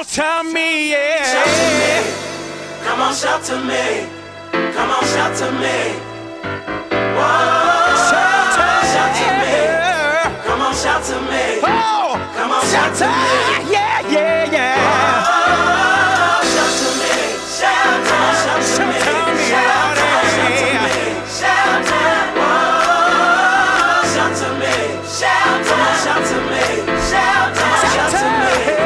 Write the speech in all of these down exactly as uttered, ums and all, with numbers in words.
shout to me, yeah. Shout to me. Come on, shout to me. Come on, shout to me. Whoa. Shout to, shout to me. Yeah. Come on, shout to me. Whoa. Come on, shout, shout to me. Yeah, yeah, yeah. Whoa. Shout to me. Shout to me. Shout to me. Shout to me. Shout to me. Shout to me. Whoa. Shout to me. Shout to me. Shout to me. Shout to me. Shout to me. Shout to me.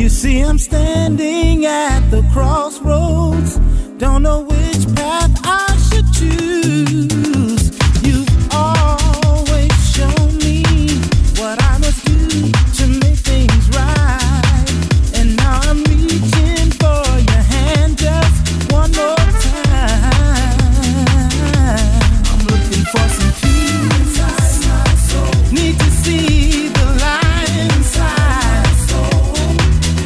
You see, I'm standing at the crossroads. Don't know which path I should choose. You've always shown me what I must do to make things right. And now I'm reaching for your hand just one more time. I'm looking for some peace inside my soul. Need to see the light inside my soul.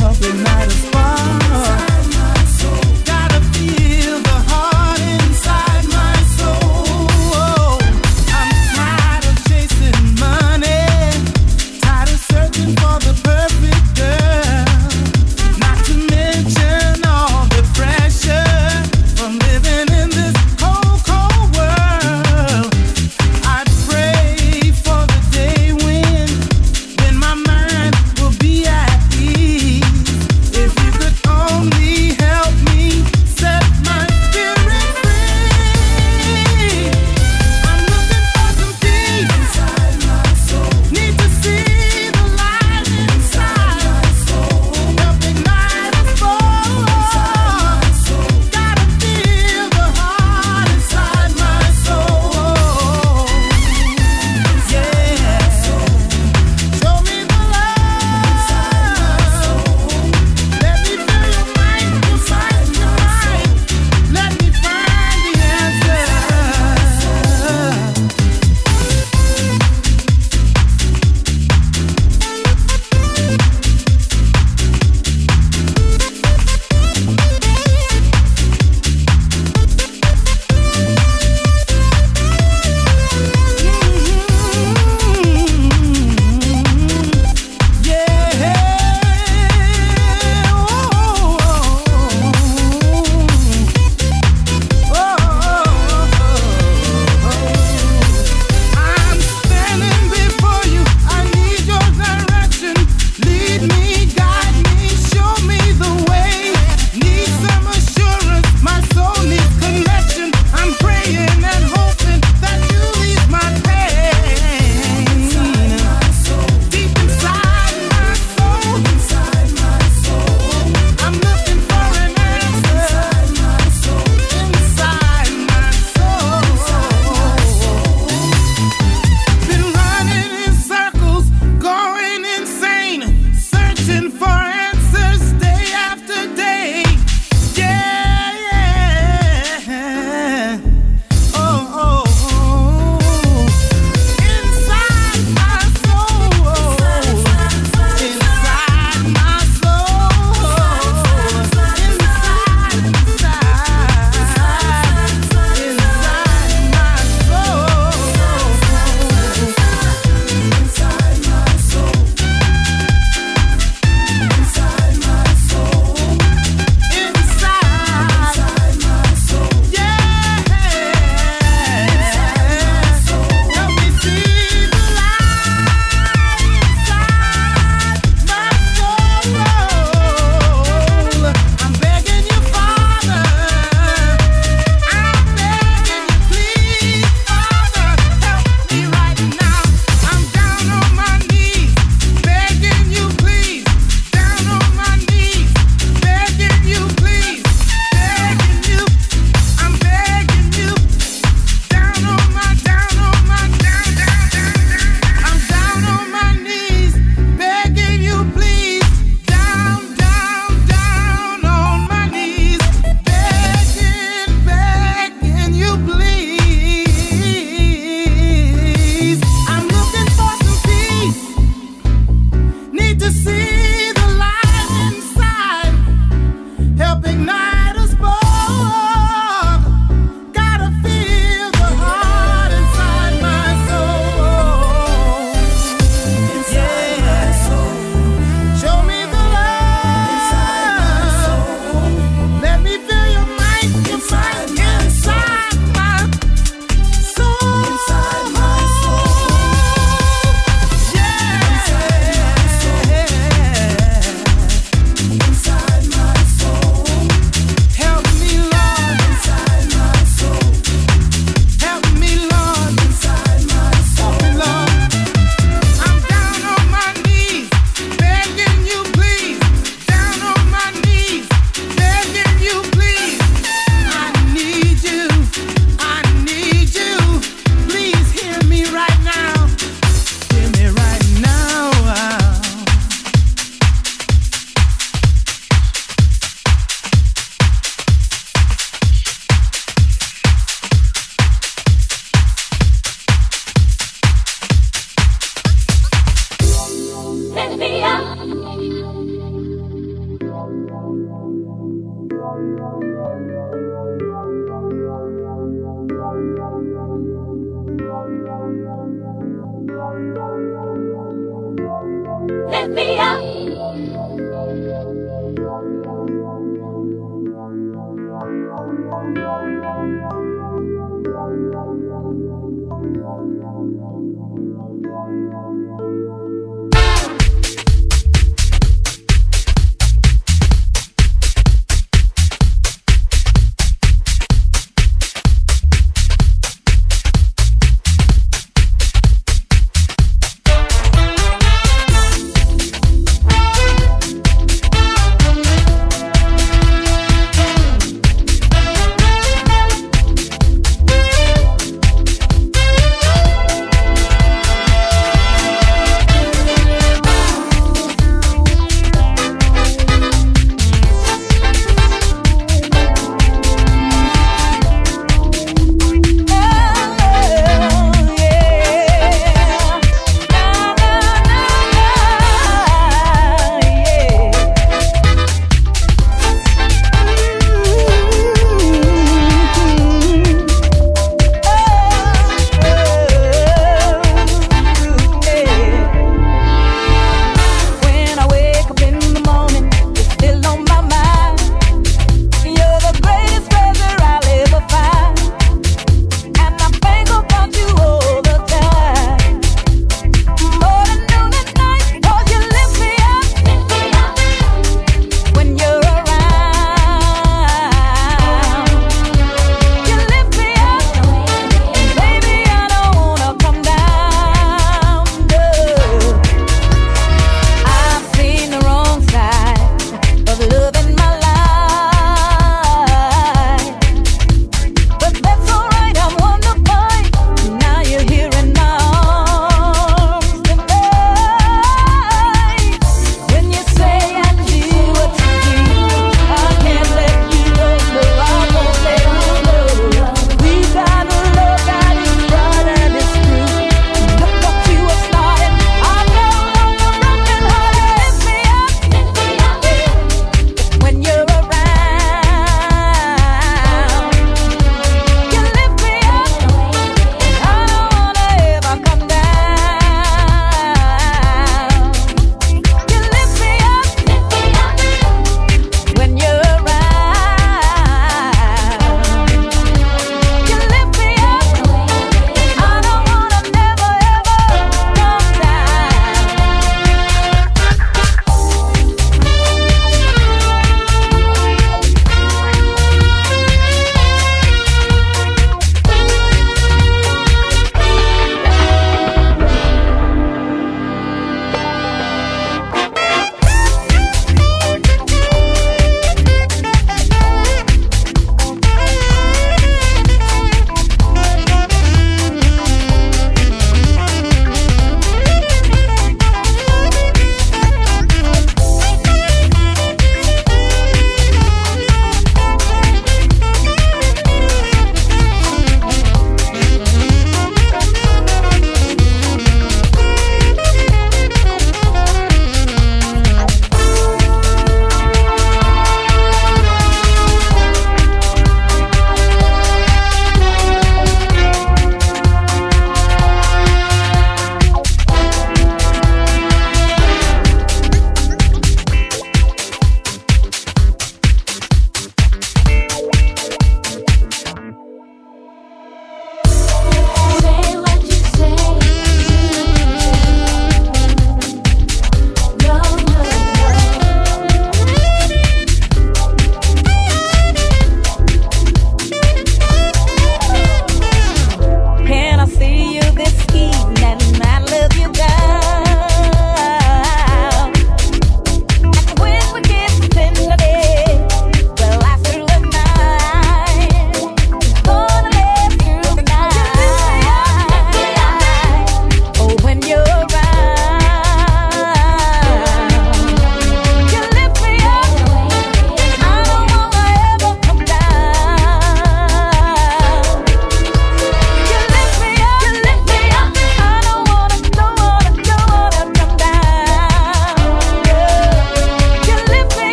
Helping light a spark. Gotta feel the heart.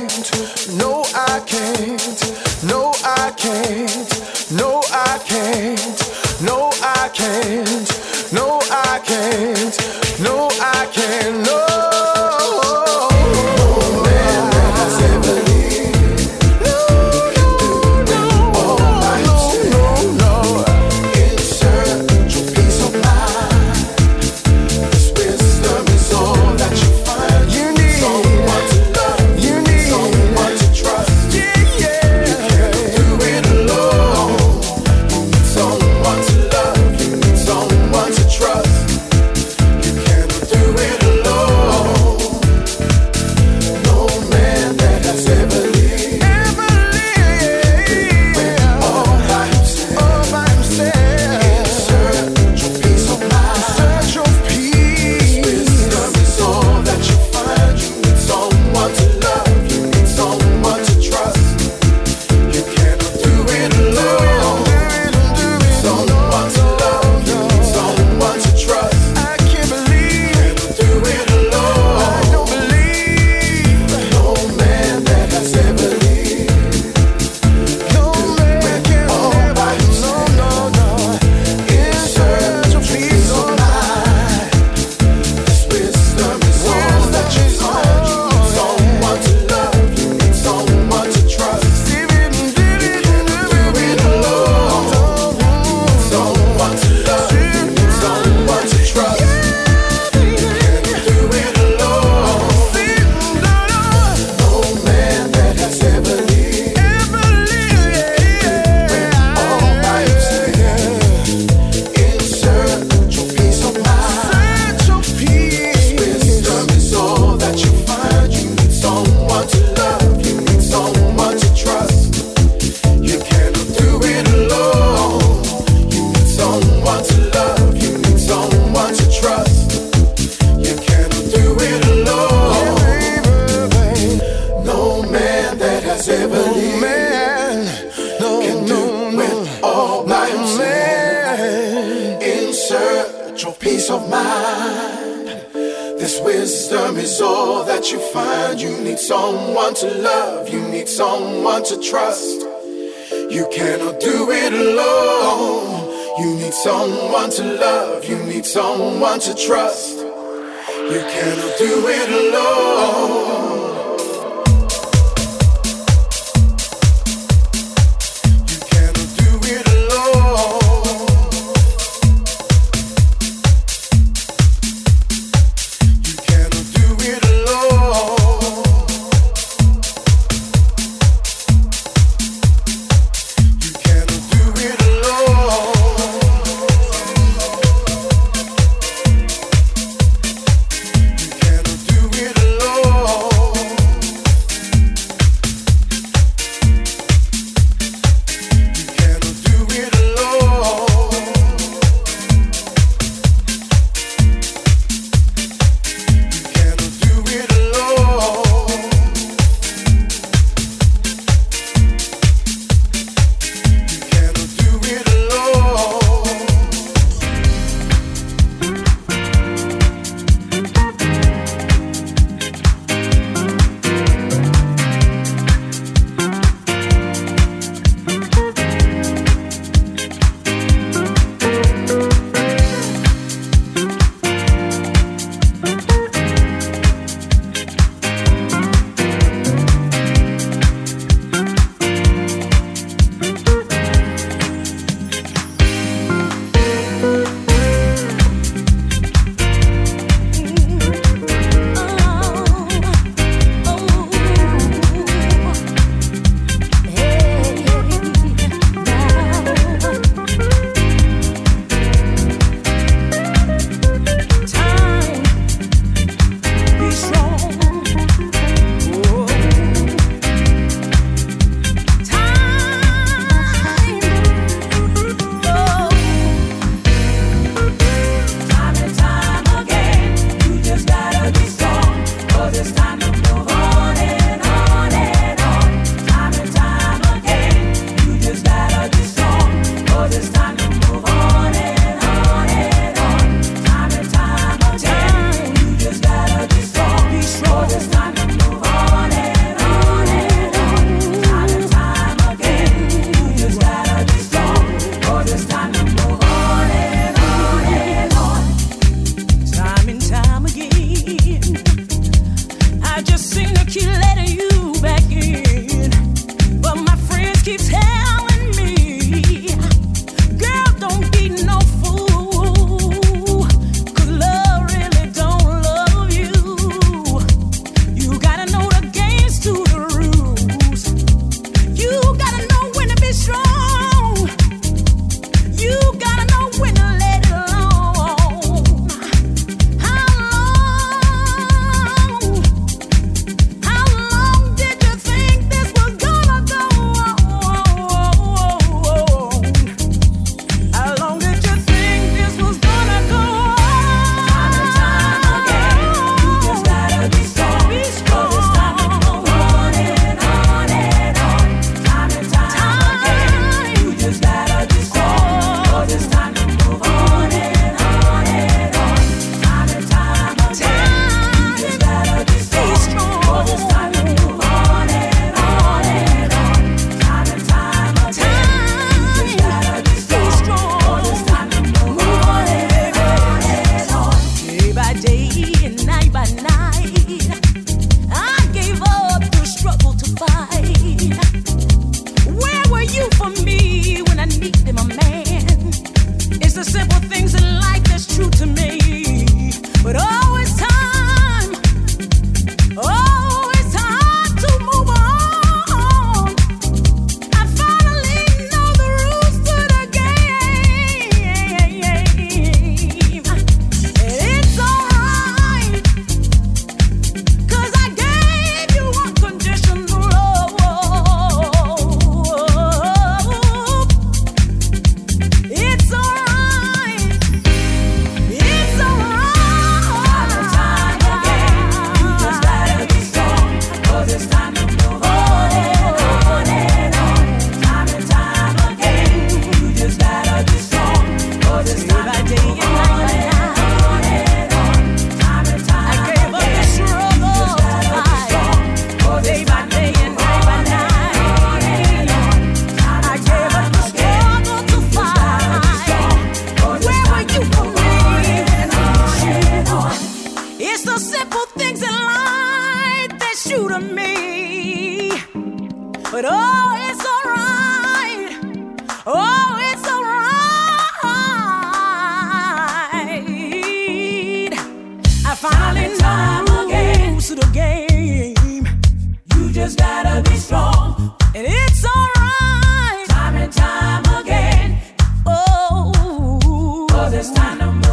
can't. No, I can't. No, I can't. No, I can't. No, I can't. No, I can't. No, I can't. No. Oh, But oh, it's alright. Oh, it's alright. I finally time again to the game. You just gotta be strong, and it's alright. Time and time again. Oh, 'cause it's time to move.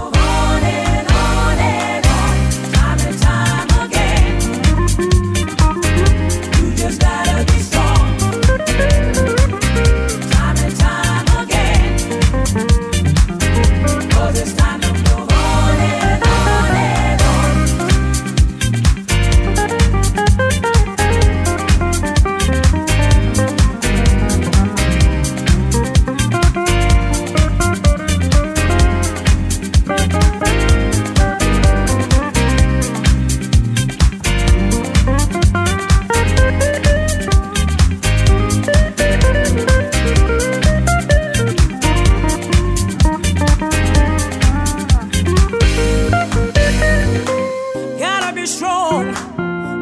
Strong,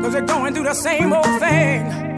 'cause they're going through the same old thing.